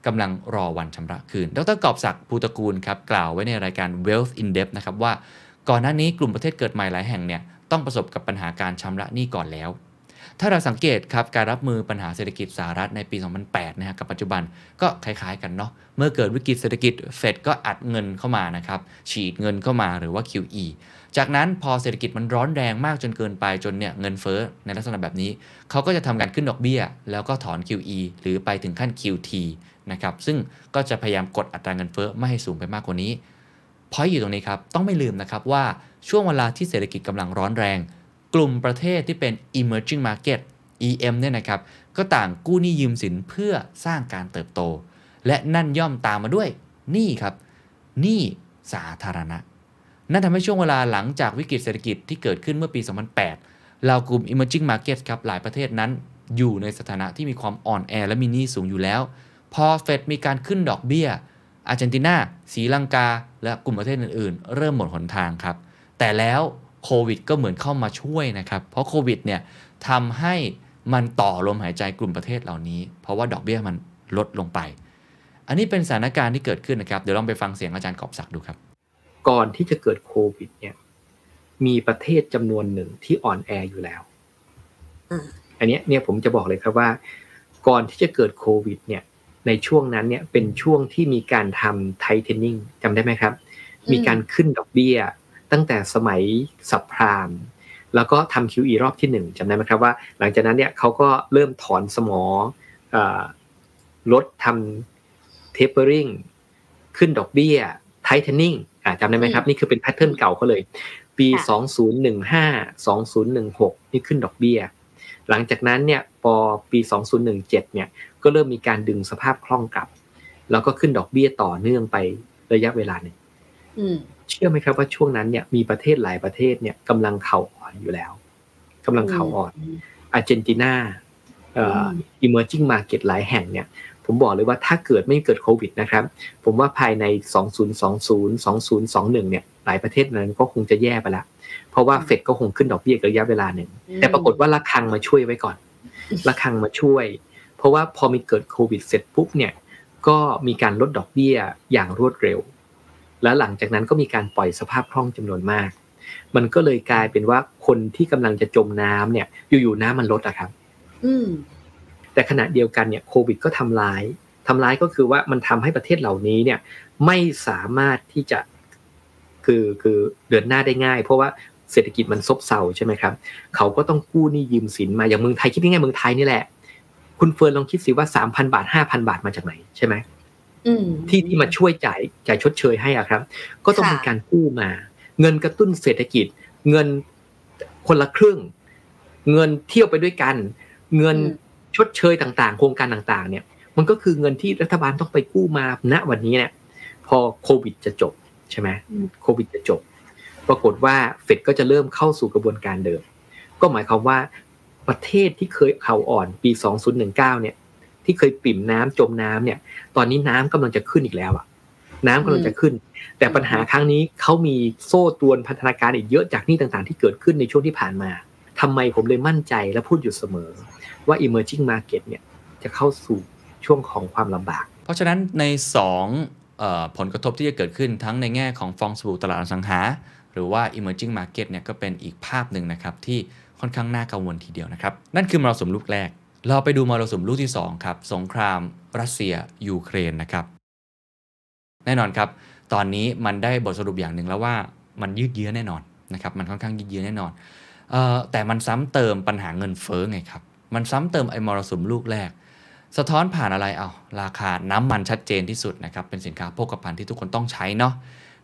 กำลังรอวันชำระคืนดร.กอบศักดิ์ภูตระกูลครับกล่าวไว้ในรายการ Wealth in Depth นะครับว่าก่อนหน้านี้กลุ่มประเทศเกิดใหม่หลายแห่งเนี่ยต้องประสบกับปัญหาการชำระหนี้ก่อนแล้วถ้าเราสังเกตครับการรับมือปัญหาเศรษฐกิจสหรัฐในปีสองพันแปดนะฮะกับปัจจุบันก็คล้ายๆกันเนาะเมื่อเกิดวิกฤตเศรษฐกิจเฟดก็อัดเงินเข้ามานะครับฉีดเงินเข้ามาหรือว่า คิว อี จากนั้นพอเศรษฐกิจมันร้อนแรงมากจนเกินไปจนเนี่ยเงินเฟ้อในลักษณะแบบนี้เขาก็จะทำการขึ้นดอกเบี้ยแล้วก็ถอน คิว อี หรือไปถึงขั้น คิว ที นะครับซึ่งก็จะพยายามกดอัตราเงินเฟ้อไม่ให้สูงไปมากกว่านี้พอยต์อยู่ตรงนี้ครับต้องไม่ลืมนะครับว่าช่วงเวลาที่เศรษฐกิจกำลังร้อนแรงกลุ่มประเทศที่เป็น Emerging market อี เอ็ม เนี่ยนะครับก็ต่างกู้หนี้ยืมสินเพื่อสร้างการเติบโตและนั่นย่อมตามมาด้วยหนี้ครับหนี้สาธารณะนั่นทำให้ช่วงเวลาหลังจากวิกฤตเศรษฐกิจที่เกิดขึ้นเมื่อปีสองพันแปดเหล่ากลุ่ม Emerging market ครับหลายประเทศนั้นอยู่ในสถานะที่มีความอ่อนแอและมีหนี้สูงอยู่แล้วพอเฟดมีการขึ้นดอกเบี้ยอาร์เจนตินาศรีลังกาและกลุ่มประเทศอื่นๆเริ่มหมดหนทางครับแต่แล้วโควิดก็เหมือนเข้ามาช่วยนะครับเพราะโควิดเนี่ยทำให้มันต่อลมหายใจกลุ่มประเทศเหล่านี้เพราะว่าดอกเบี้ยมันลดลงไปอันนี้เป็นสถานการณ์ที่เกิดขึ้นนะครับเดี๋ยวลองไปฟังเสียงอาจารย์กอบศักดิ์ดูครับก่อนที่จะเกิดโควิดเนี่ยมีประเทศจำนวนหนึ่งที่อ่อนแออยู่แล้วอันนี้เนี่ยผมจะบอกเลยครับว่าก่อนที่จะเกิดโควิดเนี่ยในช่วงนั้นเนี่ยเป็นช่วงที่มีการทำไทเทนนิ่งจำได้ไหมครับมีการขึ้นดอกเบี้ยตั้งแต่สมัยซับไพรม์แล้วก็ทำ คิว อี รอบที่หนึ่งจำได้ไหมครับว่าหลังจากนั้นเนี่ยเขาก็เริ่มถอนสมอลดทำเทปเปอร์ริงขึ้นดอกเบี้ยไทเทนนิ่งจำได้ไหมครับนี่คือเป็นแพทเทิร์นเก่าเขาเลยปีสองพันสิบห้า สองพันสิบหกนี่ขึ้นดอกเบี้ยหลังจากนั้นเนี่ยพอปีสองพันสิบเจ็ดเนี่ยก็เริ่มมีการดึงสภาพคล่องกลับแล้วก็ขึ้นดอกเบี้ยต่อเนื่องไประยะเวลาหนึ่งเชื่อไหมครับว่าช่วงนั้นเนี่ยมีประเทศหลายประเทศเนี่ยกำลังเข่าอ่อนอยู่แล้วกำลังเข่าอ่อนอาร์เจนตินาเอ่อ emerging market หลายแห่งเนี่ยผมบอกเลยว่าถ้าเกิดไม่เกิดโควิดนะครับผมว่าภายในสองพันยี่สิบ สองพันยี่สิบเอ็ดเนี่ยหลายประเทศนั้นก็คงจะแย่ไปละเพราะว่าเฟดก็คงขึ้นดอกเบี้ยระยะเวลาหนึ่งแต่ปรากฏว่าระฆังมาช่วยไว้ก่อน ระฆังมาช่วยเพราะว่าพอมีเกิดโควิดเสร็จปุ๊บเนี่ยก็มีการลดดอกเบี้ยอย่างรวดเร็วและหลังจากนั้นก็มีการปล่อยสภาพคล่องจำนวนมากมันก็เลยกลายเป็นว่าคนที่กำลังจะจมน้ำเนี่ยอยู่ๆน้ำมันลดอะครับแต่ขณะเดียวกันเนี่ยโควิดก็ทำร้ายทำร้ายก็คือว่ามันทำให้ประเทศเหล่านี้เนี่ยไม่สามารถที่จะคือคือเดินหน้าได้ง่ายเพราะว่าเศรษฐกิจมันซบเซาใช่ไหมครับเขาก็ต้องกู้หนี้ยืมสินมาอย่างเมืองไทยคิดง่ายๆเมืองไทยนี่แหละคุณเฟิร์นลองคิดสิว่า สามพัน บาท ห้าพัน บาทมาจากไหนใช่ไหมที่ที่มาช่วยจ่ายจ่ายชดเชยให้อะครับก็ต้องมีการกู้มาเงินกระตุ้นเศรษฐกิจเงินคนละครึ่งเงินเที่ยวไปด้วยกันเงินชดเชยต่างๆโครงการต่างๆเนี่ยมันก็คือเงินที่รัฐบาลต้องไปกู้มาณวันนี้เนี่ยพอโควิดจะจบใช่ไหมโควิดจะจบปรากฏว่าเฟดก็จะเริ่มเข้าสู่กระบวนการเดิมก็หมายความว่าประเทศที่เคยเข่าอ่อนปีสองพันสิบเก้าเนี่ยที่เคยปิ่มน้ำจมน้ำเนี่ยตอนนี้น้ำกำลังจะขึ้นอีกแล้วอ่ะน้ำกำลังจะขึ้นแต่ปัญหาครั้งนี้เขามีโซ่ตรวนพันธนาการอีกเยอะจากหนี้ต่างๆที่เกิดขึ้นในช่วงที่ผ่านมาทำไมผมเลยมั่นใจและพูดอยู่เสมอว่า Emerging market เนี่ยจะเข้าสู่ช่วงของความลำบากเพราะฉะนั้นในสองเอ่อผลกระทบที่จะเกิดขึ้นทั้งในแง่ของฟองสบู่ตลาดอสังหาหรือว่า Emerging market เนี่ยก็เป็นอีกภาพนึงนะครับที่ค่อนข้างน่ากังวลทีเดียวนะครับนั่นคือมรสุมลูกแรกเราไปดูมรสุมลูกที่สองครับสงครามรัสเซียยูเครนนะครับแน่นอนครับตอนนี้มันได้บทสรุปอย่างหนึ่งแล้วว่ามันยืดเยื้อแน่นอนนะครับมันค่อนข้างยืดเยื้อแน่นอนเอ่อแต่มันซ้ำเติมปัญหาเงินเฟ้อไงครับมันซ้ำเติมไอ้มรสุมลูกแรกสะท้อนผ่านอะไรเอาราคาน้ำมันชัดเจนที่สุดนะครับเป็นสินค้าโภคภัณฑ์ที่ทุกคนต้องใช้เนาะ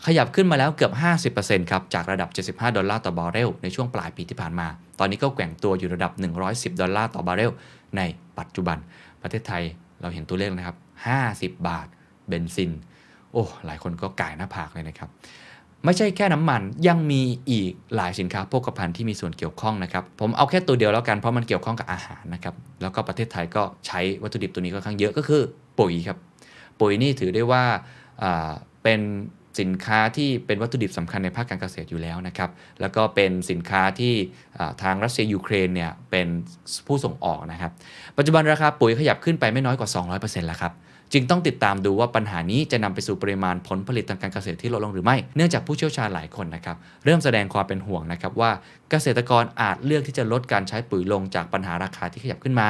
ขยับขึ้นมาแล้วเกือบ ห้าสิบเปอร์เซ็นต์ ครับจากระดับเจ็ดสิบห้าดอลลาร์ต่อบาร์เรลในช่วงปลายปีที่ผ่านมาตอนนี้ก็แกว่งตัวอยู่ระดับหนึ่งร้อยสิบดอลลาร์ต่อบาร์เรลในปัจจุบันประเทศไทยเราเห็นตัวเลขนะครับห้าสิบบาทเบนซินโอ้หลายคนก็ก่ายหน้าผากเลยนะครับไม่ใช่แค่น้ำมันยังมีอีกหลายสินค้าโภคภัณฑ์ที่มีส่วนเกี่ยวข้องนะครับผมเอาแค่ตัวเดียวแล้วกันเพราะมันเกี่ยวข้องกับอาหารนะครับแล้วก็ประเทศไทยก็ใช้วัตถุดิบตัวนี้ค่อนข้างเยอะก็คือปุ๋ยครับปุ๋ยนี่ถือได้ว่าเป็นสินค้าที่เป็นวัตถุดิบสำคัญในภาคการเกษตรอยู่แล้วนะครับแล้วก็เป็นสินค้าที่ทางรัสเซียยูเครนเนี่ยเป็นผู้ส่งออกนะครับปัจจุบันราคาปุ๋ยขยับขึ้นไปไม่น้อยกว่า สองร้อยเปอร์เซ็นต์ แล้วครับจึงต้องติดตามดูว่าปัญหานี้จะนำไปสู่ปริมาณผลผลิตทางการเกษตรที่ลดลงหรือไม่เนื่องจากผู้เชี่ยวชาญหลายคนนะครับเริ่มแสดงความเป็นห่วงนะครับว่าเกษตรกรอาจเลือกที่จะลดการใช้ปุ๋ยลงจากปัญหาราคาที่ขยับขึ้นมา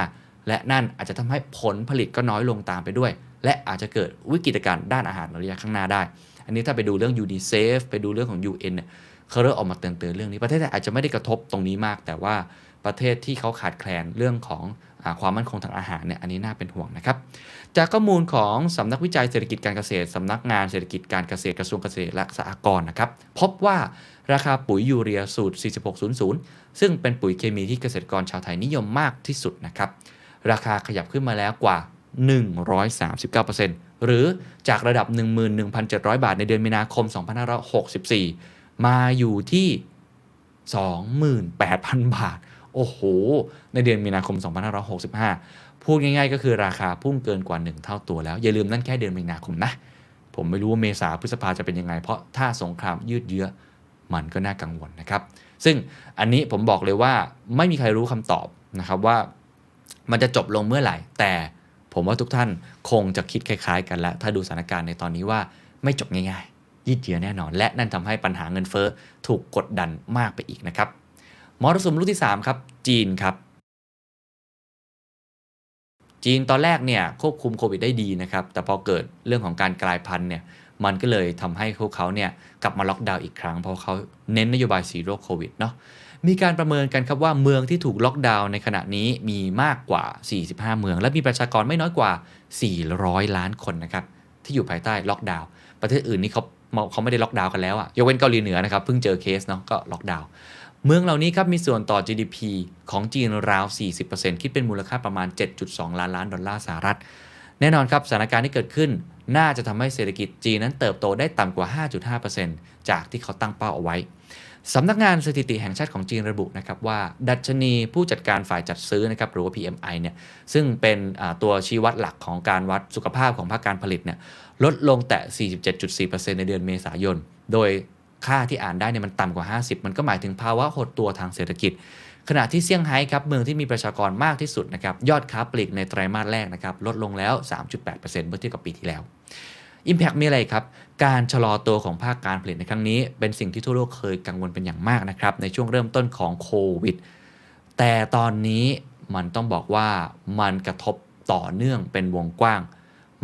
และนั่นอาจจะทำให้ผลผลิตก็น้อยลงตามไปด้วยและอาจจะเกิดวิกฤตการณ์ด้านอาหารในระยะข้างหน้าได้อันนี้ถ้าไปดูเรื่อง ยูนิเซฟ ไปดูเรื่องของ ยู เอ็น เนี่ยเขาเริ่มออกมาเตือนๆเรื่องนี้ประเทศไทยอาจจะไม่ได้กระทบตรงนี้มากแต่ว่าประเทศที่เขาขาดแคลนเรื่องของอ่าความมั่นคงทางอาหารเนี่ยอันนี้น่าเป็นห่วงนะครับจากข้อมูลของสำนักวิจัยเศรษฐกิจการเกษตรสำนักงานเศรษฐกิจการเกษตรกระทรวงเกษตรและสหกรณ์นะครับพบว่าราคาปุ๋ยยูเรียสูตรสี่หกศูนย์ศูนย์ซึ่งเป็นปุ๋ยเคมีที่เกษตรกรชาวไทยนิยมมากที่สุดนะครับราคาขยับขึ้นมาแล้วกว่า หนึ่งร้อยสามสิบเก้าเปอร์เซ็นต์ หรือจากระดับ หนึ่งหมื่นหนึ่งพันเจ็ดร้อย บาทในเดือนมีนาคมสองพันห้าร้อยหกสิบสี่มาอยู่ที่ สองหมื่นแปดพัน บาทโอ้โหในเดือนมีนาคมสองพันห้าร้อยหกสิบห้าพูดง่ายๆก็คือราคาพุ่งเกินกว่าหนึ่งเท่าตัวแล้วอย่าลืมนั่นแค่เดือนมีนาคมนะผมไม่รู้ว่าเมษาพฤษภาจะเป็นยังไงเพราะถ้าสงครามยืดเยื้อมันก็น่ากังวลนะครับซึ่งอันนี้ผมบอกเลยว่าไม่มีใครรู้คำตอบนะครับว่ามันจะจบลงเมื่อไหร่แต่ผมว่าทุกท่านคงจะคิดคล้ายๆกันแล้วถ้าดูสถานการณ์ในตอนนี้ว่าไม่จบง่ายๆยืดเยื้อแน่นอนและนั่นทำให้ปัญหาเงินเฟ้อถูกกดดันมากไปอีกนะครับมรสุมลูกที่สามครับจีนครับจีนตอนแรกเนี่ยควบคุมโควิดได้ดีนะครับแต่พอเกิดเรื่องของการกลายพันธุ์เนี่ยมันก็เลยทำให้พวกเขาเนี่ยกลับมาล็อกดาวน์อีกครั้งเพราะเขาเน้นนโยบาย Zero Covid เนาะมีการประเมินกันครับว่าเมืองที่ถูกล็อกดาวน์ในขณะนี้มีมากกว่าสี่สิบห้าเมืองและมีประชากรไม่น้อยกว่าสี่ร้อยล้านคนนะครับที่อยู่ภายใต้ล็อกดาวน์ประเทศอื่นนี่เขาเขาไม่ได้ล็อกดาวน์กันแล้วอะยกเว้นเกาหลีเหนือนะครับเพิ่งเจอเคสเนาะก็ล็อกดาวน์เมืองเหล่านี้ครับมีส่วนต่อ จี ดี พี ของจีนราว สี่สิบเปอร์เซ็นต์ คิดเป็นมูลค่าประมาณ เจ็ดจุดสอง ล้านล้านดอลลาร์สหรัฐแน่นอนครับสถานการณ์ที่เกิดขึ้นน่าจะทำให้เศรษฐกิจจีนนั้นเติบโตได้ต่ำกว่า ห้าจุดห้าเปอร์เซ็นต์ จากที่เขาตั้งเป้าเอาไว้สำนักงานสถิติแห่งชาติของจีนระบุนะครับว่าดัชนีผู้จัดการฝ่ายจัดซื้อนะครับหรือว่า พี เอ็ม ไอ เนี่ยซึ่งเป็นตัวชี้วัดหลักของการวัดสุขภาพของภาคการผลิตเนี่ยลดลงแต่ สี่สิบเจ็ดจุดสี่เปอร์เซ็นต์ ในเดือนเมษายนโดยค่าที่อ่านได้เนี่ยมันต่ำกว่าห้าสิบมันก็หมายถึงภาวะหดตัวทางเศรษฐกิจ ขณะที่เซี่ยงไฮ้ครับเมืองที่มีประชากรมากที่สุดนะครับยอดค้าปลีกในไตรมาสแรกนะครับลดลงแล้ว สามจุดแปดเปอร์เซ็นต์ เมื่อเทียบกับปีที่แล้ว Impact มีอะไรครับการชะลอตัวของภาคการผลิตในครั้งนี้เป็นสิ่งที่ทั่วโลกเคยกังวลเป็นอย่างมากนะครับในช่วงเริ่มต้นของโควิดแต่ตอนนี้มันต้องบอกว่ามันกระทบต่อเนื่องเป็นวงกว้าง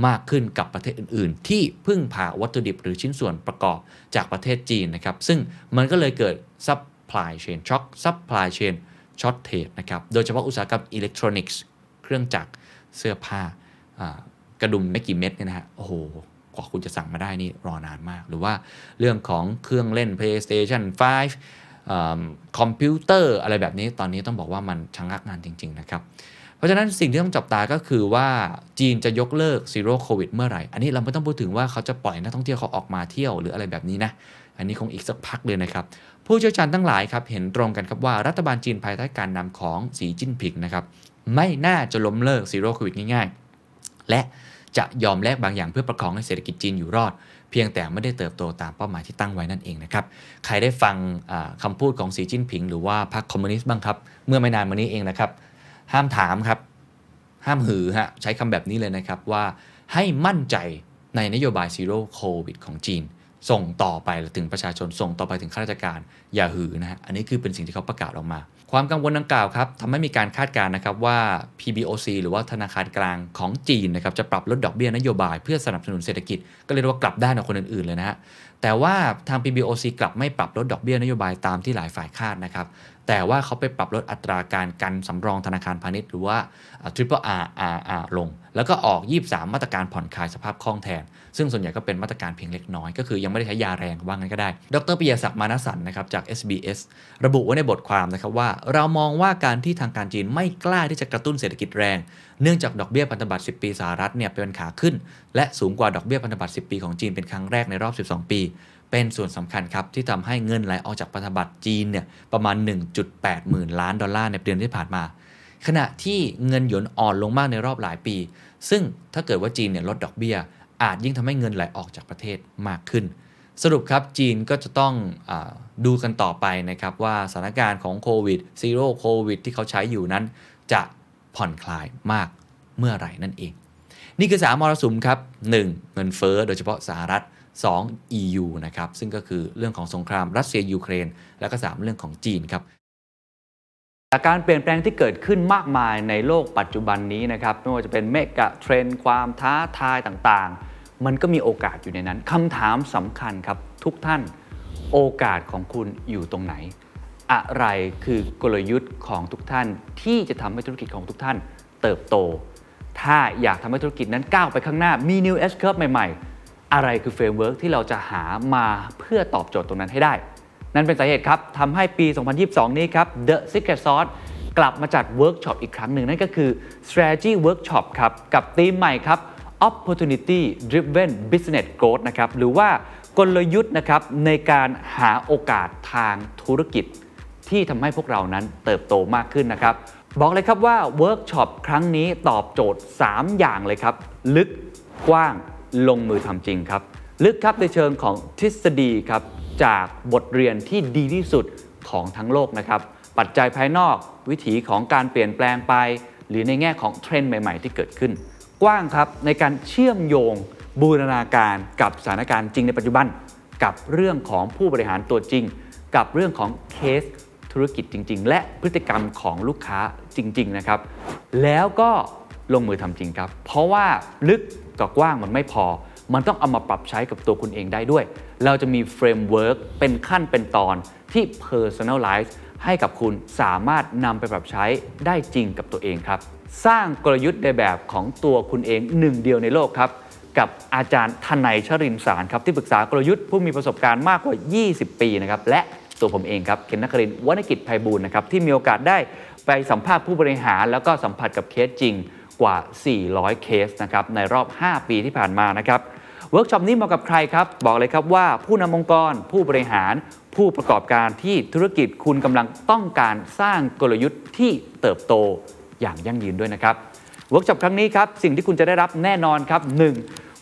มากขึ้นกับประเทศอื่นๆที่พึ่งพาวัตถุดิบหรือชิ้นส่วนประกอบจากประเทศจีนนะครับซึ่งมันก็เลยเกิด Supply chain shock Supply chain shortage นะครับโดยเฉพาะอุตสาหกรรมอิเล็กทรอนิกส์เครื่องจักรเสื้อผ้ากระดุมไม่กี่เม็ดเนี่ยนะฮะโอ้โหกว่าคุณจะสั่งมาได้นี่รอนานมากหรือว่าเรื่องของเครื่องเล่น PlayStation ไฟว์คอมพิวเตอร์อะไรแบบนี้ตอนนี้ต้องบอกว่ามันชะงักงานจริงๆนะครับเพราะฉะนั้นสิ่งที่ต้องจับตาก็คือว่าจีนจะยกเลิก Zero Covid เมื่อไหร่อันนี้เราไม่ต้องพูดถึงว่าเขาจะปล่อยนักท่องเที่ยวเขาออกมาเที่ยวหรืออะไรแบบนี้นะอันนี้คงอีกสักพักเลยนะครับผู้เชี่ยวชาญทั้งหลายครับเห็นตรงกันครับว่ารัฐบาลจีนภายใต้การนำของสีจิ้นผิงนะครับไม่น่าจะล้มเลิก Zero Covid ง่ายๆและจะยอมแลกบางอย่างเพื่อประคองให้เศรษฐกิจจีนอยู่รอดเพียงแต่ไม่ได้เติบโตตามเป้าหมายที่ตั้งไว้นั่นเองนะครับใครได้ฟังคำพูดของสีจิ้นผิงหรือว่าพรรคคอมมิวนิสต์บ้างครับเมื่อไม่นานมานี้เองนะครับห้ามถามครับห้ามหือฮะใช้คำแบบนี้เลยนะครับว่าให้มั่นใจในนโยบาย Zero Covid ของจีนส่งต่อไปถึงประชาชนส่งต่อไปถึงข้าราชการอย่าหือนะฮะอันนี้คือเป็นสิ่งที่เขาประกาศออกมาความกังวลดังกล่าวครับทำให้มีการคาดการณ์นะครับว่า พี บี โอ ซี หรือว่าธนาคารกลางของจีนนะครับจะปรับลดดอกเบี้ยนโยบายเพื่อสนับสนุนเศรษฐกิจก็เลยเรียกว่ากลับด้านกับคนอื่นๆเลยนะฮะแต่ว่าทาง พี บี โอ ซี กลับไม่ปรับลดดอกเบี้ยนโยบายตามที่หลายฝ่ายคาดนะครับแต่ว่าเขาไปปรับลดอัตราการกันสำรองธนาคารพาณิชย์หรือว่า Triple R R ลงแล้วก็ออกยี่สิบสามมาตรการผ่อนคลายสภาพคล่องแทนซึ่งส่วนใหญ่ก็เป็นมาตรการเพียงเล็กน้อยก็คือยังไม่ได้ใช้ยาแรงว่างั้นก็ได้ดรปิยศักดิ์มานะสันนะครับจาก เอส บี เอส ระบุไว้ในบทความนะครับว่าเรามองว่าการที่ทางการจีนไม่กล้าที่จะกระตุ้นเศรษฐกิจแรงเนื่องจากดอกเบี้ยพันธบัตรสิบปีสหรัฐเนี่ยเป็นขาขึ้นและสูงกว่าดอกเบี้ยพันธบัตรสิบปีของจีนเป็นครั้งแรกในรอบสิบสองปีเป็นส่วนสำคัญครับที่ทำให้เงินไหลออกจากพันธบัตรจีนเนี่ยประมาณ หนึ่งจุดแปดหมื่นล้านดอลลาร์ในเดือนที่ผ่านมาขณะที่เงินหยวนอ่อนลงมากในรอบหลายปีซึ่งถ้าเกิดว่าจีนเนี่ยลดดอกเบี้ยอาจยิ่งทำให้เงินไหลออกจากประเทศมากขึ้นสรุปครับจีนก็จะต้องเอ่อดูกันต่อไปนะครับว่าสถานการณ์ของโควิดซีโร่โควิดที่เขาใช้อยู่นั้นจะผ่อนคลายมากเมื่อไหร่นั่นเองนี่คือสามมรสุมครับหนึ่งเงินเฟ้อโดยเฉพาะสหรัฐสอง อี ยู นะครับซึ่งก็คือเรื่องของสงครามรัสเซียยูเครนและก็สามเรื่องของจีนครับจากการเปลี่ยนแปลงที่เกิดขึ้นมากมายในโลกปัจจุบันนี้นะครับไม่ว่าจะเป็นเมกะเทรนด์ความท้าทายต่างๆมันก็มีโอกาสอยู่ในนั้นคำถามสำคัญครับทุกท่านโอกาสของคุณอยู่ตรงไหนอะไรคือกลยุทธ์ของทุกท่านที่จะทำให้ธุรกิจของทุกท่านเติบโตถ้าอยากทำให้ธุรกิจนั้นก้าวไปข้างหน้ามี New S Curve ใหม่ๆอะไรคือเฟรมเวิร์กที่เราจะหามาเพื่อตอบโจทย์ตรงนั้นให้ได้นั่นเป็นสาเหตุครับทำให้ปีสองพันยี่สิบสองนี้ครับ The Secret Sauce กลับมาจัดเวิร์กช็อปอีกครั้งหนึ่งนั่นก็คือ Strategy Workshop ครับกับธีมใหม่ครับ Opportunity driven Business Growth นะครับหรือว่ากลยุทธ์นะครับในการหาโอกาสทางธุรกิจที่ทำให้พวกเรานั้นเติบโตมากขึ้นนะครับบอกเลยครับว่าเวิร์กช็อปครั้งนี้ตอบโจทย์สามอย่างเลยครับลึกกว้างลงมือทำจริงครับลึกครับในเชิงของทฤษฎีครับจากบทเรียนที่ดีที่สุดของทั้งโลกนะครับปัจจัยภายนอกวิถีของการเปลี่ยนแปลงไปหรือในแง่ของเทรนด์ใหม่ๆที่เกิดขึ้นกว้างครับในการเชื่อมโยงบูรณาการกับสถานการณ์จริงในปัจจุบันกับเรื่องของผู้บริหารตัวจริงกับเรื่องของเคสธุรกิจจริงๆและพฤติกรรมของลูกค้าจริงๆนะครับแล้วก็ลงมือทำจริงครับเพราะว่าลึกกับกว้างมันไม่พอมันต้องเอามาปรับใช้กับตัวคุณเองได้ด้วยเราจะมีเฟรมเวิร์กเป็นขั้นเป็นตอนที่ personalize ให้กับคุณสามารถนำไปปรับใช้ได้จริงกับตัวเองครับสร้างกลยุทธ์ในแบบของตัวคุณเองหนึ่งเดียวในโลกครับกับอาจารย์ทนายชรินทร์สารครับที่ปรึกษากลยุทธ์ผู้มีประสบการณ์มากกว่ายี่สิบปีนะครับและตัวผมเองครับเคนนครินทร์วรรณกิจไพบูลย์นะครับที่มีโอกาสได้ไปสัมภาษณ์ผู้บริหารแล้วก็สัมผัสกับเคสจริงกว่าสี่ร้อยเคสนะครับในรอบห้าปีที่ผ่านมานะครับเวิร์กช็อปนี้เหมาะกับใครครับบอกเลยครับว่าผู้นำองค์กรผู้บริหารผู้ประกอบการที่ธุรกิจคุณกำลังต้องการสร้างกลยุทธ์ที่เติบโตอย่างยั่งยืนด้วยนะครับเวิร์กช็อปครั้งนี้ครับสิ่งที่คุณจะได้รับแน่นอนครับหนึ่ง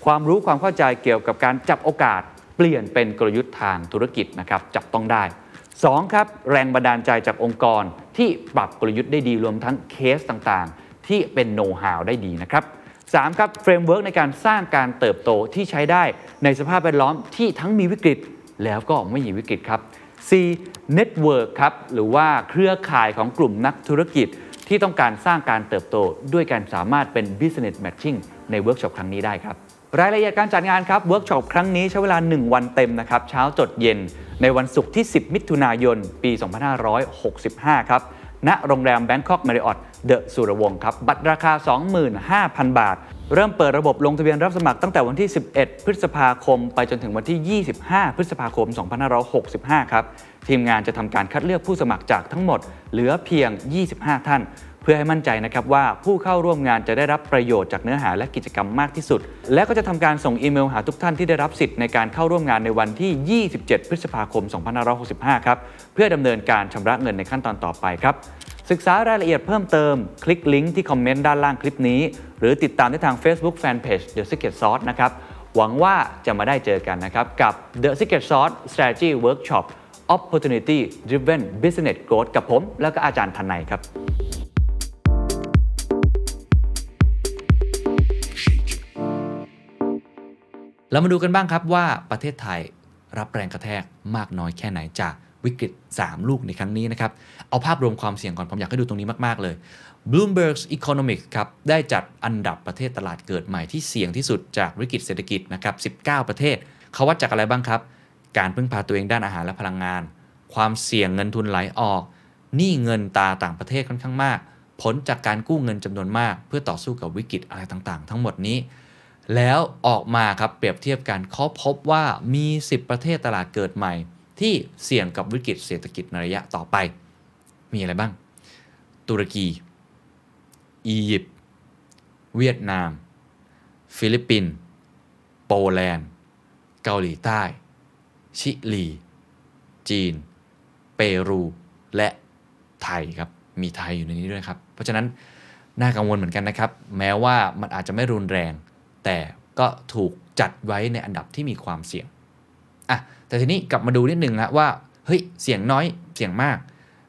ความรู้ความเข้าใจเกี่ยวกับการจับโอกาสเปลี่ยนเป็นกลยุทธ์ทางธุรกิจนะครับจับต้องได้ สองครับแรงบันดาลใจจากองค์กรที่ปรับกลยุทธ์ได้ดีรวมทั้งเคสต่างๆที่เป็นโนว์ฮาวได้ดีนะครับสามครับเฟรมเวิร์คในการสร้างการเติบโตที่ใช้ได้ในสภาพแวดล้อมที่ทั้งมีวิกฤตแล้วก็ไม่มีวิกฤตครับสี่เน็ตเวิร์คครับหรือว่าเครือข่ายของกลุ่มนักธุรกิจที่ต้องการสร้างการเติบโตด้วยการสามารถเป็น Business Matching ในเวิร์คช็อปครั้งนี้ได้ครับรายละเอียดการจัดงานครับเวิร์คช็อปครั้งนี้ใช้เวลาหนึ่งวันเต็มนะครับเช้าจดเย็นในวันศุกร์ที่สิบมิถุนายนปีสองพันห้าร้อยหกสิบห้าครับณโรงแรม Bangkok Marriott The สุรวงศ์ครับบัตรราคา สองหมื่นห้าพัน บาทเริ่มเปิดระบบลงทะเบียนรับสมัครตั้งแต่วันที่สิบเอ็ดพฤษภาคมไปจนถึงวันที่ยี่สิบห้าพฤษภาคมสองพันห้าร้อยหกสิบห้าครับทีมงานจะทำการคัดเลือกผู้สมัครจากทั้งหมดเหลือเพียงยี่สิบห้าท่านเพื่อให้มั่นใจนะครับว่าผู้เข้าร่วมงานจะได้รับประโยชน์จากเนื้อหาและกิจกรรมมากที่สุดและก็จะทำการส่งอีเมลหาทุกท่านที่ได้รับสิทธิ์ในการเข้าร่วมงานในวันที่ยี่สิบเจ็ดพฤษภาคมสองพันห้าร้อยหกสิบห้าครับเพื่อดำเนินการชำระเงินในขั้นตอนต่อไปครับศึกษารายละเอียดเพิ่มเติมคลิกลิงก์ที่คอมเมนต์ด้านล่างคลิปนี้หรือติดตามได้ทาง Facebook Fanpage The Secret Sauce นะครับหวังว่าจะมาได้เจอกันนะครับกับ The Secret Sauce Strategy Workshop Opportunity driven Business Growth กับผมแล้วก็อาจารย์ทันไนครับเรามาดูกันบ้างครับว่าประเทศไทยรับแรงกระแทกมากน้อยแค่ไหนจากวิกฤตสามลูกในครั้งนี้นะครับเอาภาพรวมความเสี่ยงก่อนผมอยากให้ดูตรงนี้มากๆเลย Bloomberg Economics ครับได้จัดอันดับประเทศตลาดเกิดใหม่ที่เสี่ยงที่สุดจากวิกฤตเศรษฐกิจนะครับสิบเก้าประเทศเขาวัดจากอะไรบ้างครับการพึ่งพาตัวเองด้านอาหารและพลังงานความเสี่ยงเงินทุนไหลออกหนี้เงินตาต่างประเทศค่อนข้างมากผลจากการกู้เงินจำนวนมากเพื่อต่อสู้กับวิกฤตอะไรต่างๆทั้งหมดนี้แล้วออกมาครับเปรียบเทียบกันเขาพบว่ามีสิบประเทศตลาดเกิดใหม่ที่เสี่ยงกับวิกฤตเศรษฐกิจในระยะต่อไปมีอะไรบ้างตุรกีอียิปต์เวียดนามฟิลิปปินส์โปแลนด์เกาหลีใต้ชิลีจีนเปรูและไทยครับมีไทยอยู่ในนี้ด้วยครับเพราะฉะนั้นน่ากังวลเหมือนกันนะครับแม้ว่ามันอาจจะไม่รุนแรงแต่ก็ถูกจัดไว้ในอันดับที่มีความเสี่ยงอ่ะแต่ทีนี้กลับมาดูนิดหนึ่งนะว่าเฮ้ยเสี่ยงน้อยเสี่ยงมาก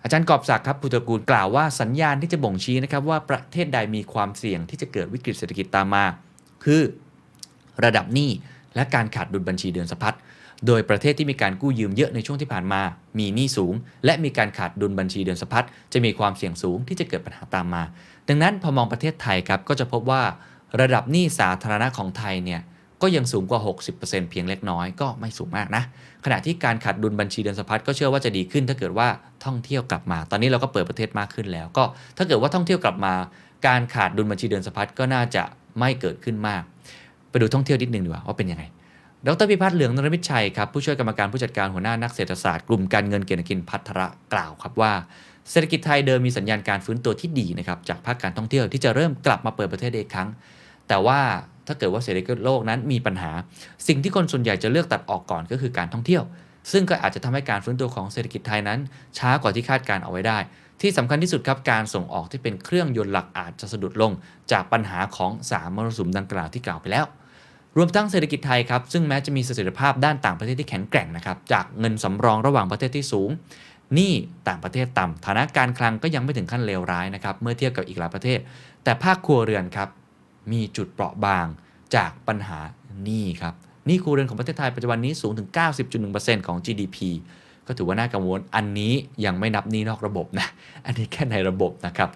อาจารย์กอบศักดิ์ครับภูตระกูลกล่าวว่าสัญญาณที่จะบ่งชี้นะครับว่าประเทศใดมีความเสี่ยงที่จะเกิดวิกฤตเศรษฐกิจตามมาคือระดับหนี้และการขาดดุลบัญชีเดือนสะพัดโดยประเทศที่มีการกู้ยืมเยอะในช่วงที่ผ่านมามีหนี้สูงและมีการขาดดุลบัญชีเดือนสะพัดจะมีความเสี่ยงสูงที่จะเกิดปัญหาตามมาดังนั้นพอมองประเทศไทยครับก็จะพบว่าระดับหนี้สาธารณะของไทยเนี่ยก็ยังสูงกว่า หกสิบเปอร์เซ็นต์ เพียงเล็กน้อยก็ไม่สูงมากนะขณะที่การขาดดุลบัญชีเดือนสะพัดก็เชื่อว่าจะดีขึ้นถ้าเกิดว่าท่องเที่ยวกลับมาตอนนี้เราก็เปิดประเทศมากขึ้นแล้วก็ถ้าเกิดว่าท่องเที่ยวกลับมาการขาดดุลบัญชีเดือนสะพัดก็น่าจะไม่เกิดขึ้นมากไปดูท่องเที่ยวนิดนึงดีกว่าว่าเป็นยังไงดร.พิพัฒน์เหลืองนรมิตรชัยครับผู้ช่วยกรรมการผู้จัดการหัวหน้านักเศรษฐศาสตร์กลุ่มการเงินเกียรติกิจภัทระกล่าวครับว่าเศรษฐกิจไทยเดิมมีสัญญาณการฟื้นตัวที่ดีนะครับจากภาคการท่องเที่ยวที่จะเริ่มกลับมาเปิดประเทศได้อีกครั้งแต่ว่าถ้าเกิดว่าเศรษฐกิจโลกนั้นมีปัญหาสิ่งที่คนส่วนใหญ่จะเลือกตัดออกก่อนก็คือการท่องเที่ยวซึ่งก็อาจจะทำให้การฟื้นตัวของเศรษฐกิจไทยนั้นช้ากว่าที่คาดการเอาไว้ได้ที่สำคัญที่สุดครับการส่งออกที่เป็นเครื่องยนต์หลักอาจจะสะดุดลงจากปัญหาของสามมรสุมดังกล่าวที่กล่าวไปแล้วรวมทั้งเศรษฐกิจไทยครับซึ่งแม้จะมีเสถียรภาพด้านต่างประเทศที่แข็งแกร่งนะครับจากเงินสำรองระหว่างประเทศที่สูงหนี้ต่างประเทศต่ำฐานะการคลังก็ยังไม่ถึงขั้นเลวร้ายนะครับเมื่อเทียบกับอีกหลายประเทศแต่ภาคครัวเรือนครับมีจุดเปราะบางจากปัญหาหนี้ครับหนี้ครัวเรือนของประเทศไทยปัจจุบันนี้สูงถึง เก้าสิบจุดหนึ่งเปอร์เซ็นต์ ของ จี ดี พี ก็ถือว่าน่ากังวลอันนี้ยังไม่นับหนี้นอกระบบนะอันนี้แค่ในระบบนะครับ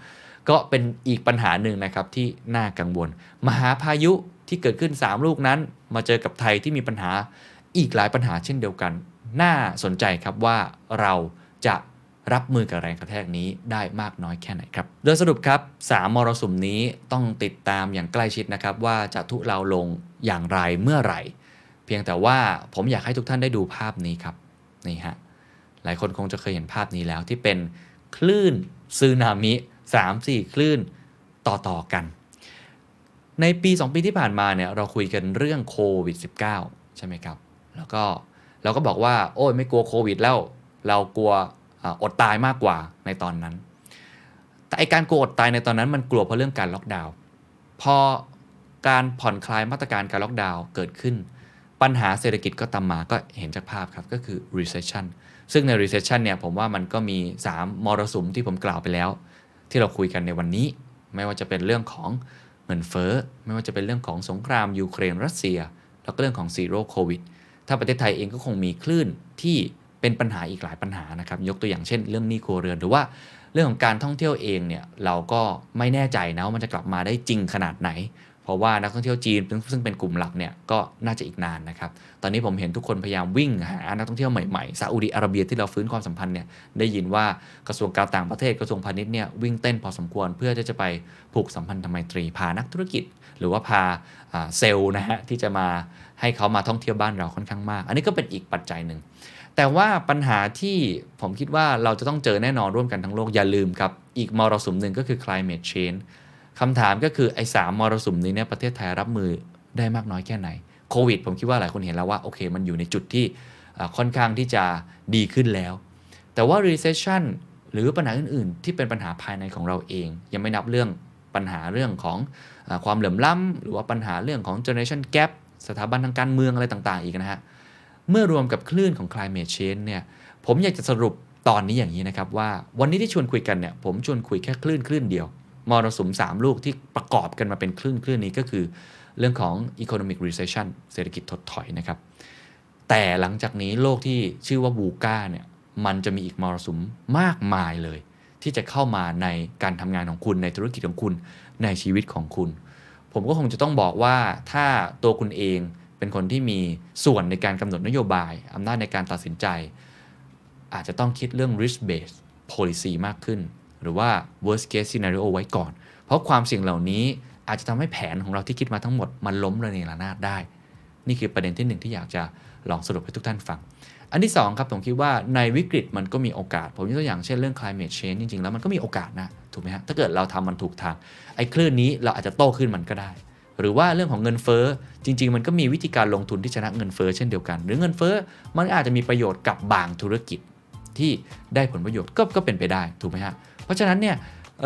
ก็เป็นอีกปัญหาหนึ่งนะครับที่น่ากังวลมหาพายุที่เกิดขึ้นสามลูกนั้นมาเจอกับไทยที่มีปัญหาอีกหลายปัญหาเช่นเดียวกันน่าสนใจครับว่าเราจะรับมือกับแรงกระแทกนี้ได้มากน้อยแค่ไหนครับโดยสรุปครับสามมรสุมนี้ต้องติดตามอย่างใกล้ชิดนะครับว่าจะทุเลาลงอย่างไรเมื่อไหร่เพียงแต่ว่าผมอยากให้ทุกท่านได้ดูภาพนี้ครับนี่ฮะหลายคนคงจะเคยเห็นภาพนี้แล้วที่เป็นคลื่นสึนามิ สามถึงสี่ คลื่นต่อๆกันในปีสองปีที่ผ่านมาเนี่ยเราคุยกันเรื่องโควิด สิบเก้า ใช่ไหมครับแล้วก็เราก็บอกว่าโอ้ยไม่กลัวโควิดแล้วเรากลัวอดตายมากกว่าในตอนนั้นแต่ไอ้การกลัวอดตายในตอนนั้นมันกลัวเพราะเรื่องการล็อกดาวน์พอการผ่อนคลายมาตรการการล็อกดาวน์เกิดขึ้น ปัญหาเศรษฐกิจก็ตามมาก็เห็นจากภาพครับก็คือ recession ซึ่งใน recession เนี่ยผมว่ามันก็มีสามมรสุมที่ผมกล่าวไปแล้วที่เราคุยกันในวันนี้ไม่ว่าจะเป็นเรื่องของเงินเฟ้อไม่ว่าจะเป็นเรื่องของสงครามยูเครนรัสเซียแล้วก็เรื่องของ Zero Covid ถ้าประเทศไทยเองก็คงมีคลื่นที่เป็นปัญหาอีกหลายปัญหานะครับยกตัวอย่างเช่นเรื่องหนี้ครัวเรือนหรือว่าเรื่องของการท่องเที่ยวเองเนี่ยเราก็ไม่แน่ใจนะว่ามันจะกลับมาได้จริงขนาดไหนเพราะว่านักท่องเที่ยวจีนซึ่งเป็นกลุ่มหลักเนี่ยก็น่าจะอีกนานนะครับตอนนี้ผมเห็นทุกคนพยายามวิ่งหานักท่องเที่ยวใหม่ๆซาอุดิอาระเบียที่เราฟื้นความสัมพันธ์เนี่ยได้ยินว่ากระทรวงการต่างประเทศกระทรวงพาณิชย์เนี่ยวิ่งเต้นพอสมควรเพื่อที่จะไปผูกสัมพันธไมตรีพานักธุรกิจหรือว่าพาเซลล์นะฮะที่จะมาให้เขามาท่องเที่ยวบ้านเราค่อนข้างมากอันนี้ก็เป็นอีกปัจจัยนึงแต่ว่าปัญหาที่ผมคิดว่าเราจะต้องเจอแน่นอนร่วมกันทั้งโลกอย่าลืมครับอีกมรสุมนึงก็คือ Climate Changeคำถามก็คือไอ้สามมรสุมนี้เนี่ยประเทศไทยรับมือได้มากน้อยแค่ไหนโควิดผมคิดว่าหลายคนเห็นแล้วว่าโอเคมันอยู่ในจุดที่ค่อนข้างที่จะดีขึ้นแล้วแต่ว่า recession หรือปัญหาอื่นๆที่เป็นปัญหาภายในของเราเองยังไม่นับเรื่องปัญหาเรื่องของความเหลื่อมล้ำหรือว่าปัญหาเรื่องของ generation gap สถาบันทางการเมืองอะไรต่างๆอีกนะฮะเมื่อรวมกับคลื่นของ climate change เนี่ยผมอยากจะสรุปตอนนี้อย่างนี้นะครับว่าวันนี้ที่ชวนคุยกันเนี่ยผมชวนคุยแค่คลื่นคลื่นเดียวมรสุมสามลูกที่ประกอบกันมาเป็นคลื่นคลื่นนี้ก็คือเรื่องของ economic recession เศรษฐกิจถดถอยนะครับแต่หลังจากนี้โลกที่ชื่อว่าบูก้าเนี่ยมันจะมีอีกมรสุมมากมายเลยที่จะเข้ามาในการทำงานของคุณในธุรกิจของคุณในชีวิตของคุณผมก็คงจะต้องบอกว่าถ้าตัวคุณเองเป็นคนที่มีส่วนในการกำหนดนโยบายอำนาจในการตัดสินใจอาจจะต้องคิดเรื่อง risk based policy มากขึ้นหรือว่า worst case scenario ไว้ก่อนเพราะความเสี่ยงเหล่านี้อาจจะทำให้แผนของเราที่คิดมาทั้งหมดมันล้มระเนระนาดได้นี่คือประเด็นที่หนึ่งที่อยากจะลองสรุปให้ทุกท่านฟังอันที่สองครับผมคิดว่าในวิกฤตมันก็มีโอกาสผมยกตัวอย่างเช่นเรื่อง climate change จริงๆแล้วมันก็มีโอกาสนะถูกไหมฮะถ้าเกิดเราทำมันถูกทางไอ้คลื่นนี้เราอาจจะโตขึ้นมันก็ได้หรือว่าเรื่องของเงินเฟ้อจริงๆมันก็มีวิธีการลงทุนที่ชนะเงินเฟ้อเช่นเดียวกันหรือเงินเฟ้อมันอาจจะมีประโยชน์กับบางธุรกิจที่ได้ผลประโยชน์ก็ก็เป็นไปได้ถูกไหมฮะเพราะฉะนั้นเนี่ย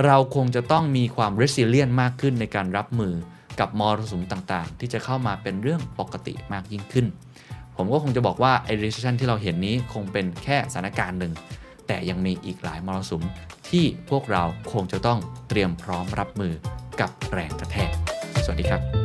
เราคงจะต้องมีความ resilient มากขึ้นในการรับมือกับมรสุมต่างๆที่จะเข้ามาเป็นเรื่องปกติมากยิ่งขึ้นผมก็คงจะบอกว่าไอ้ recession ที่เราเห็นนี้คงเป็นแค่สถานการณ์หนึ่งแต่ยังมีอีกหลายมรสุมที่พวกเราคงจะต้องเตรียมพร้อมรับมือกับแรงกระแทกสวัสดีครับ